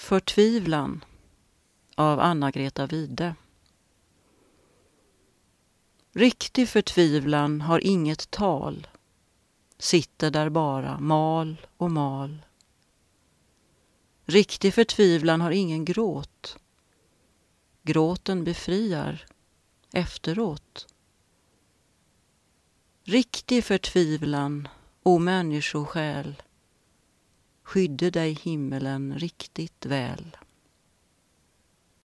Förtvivlan av Anna-Greta Wide. Riktig förtvivlan har inget tal, sitter där bara, mal och mal. Riktig förtvivlan har ingen gråt, gråten befriar efteråt. Riktig förtvivlan, o människosjäl, skydde dig himmelen riktigt väl.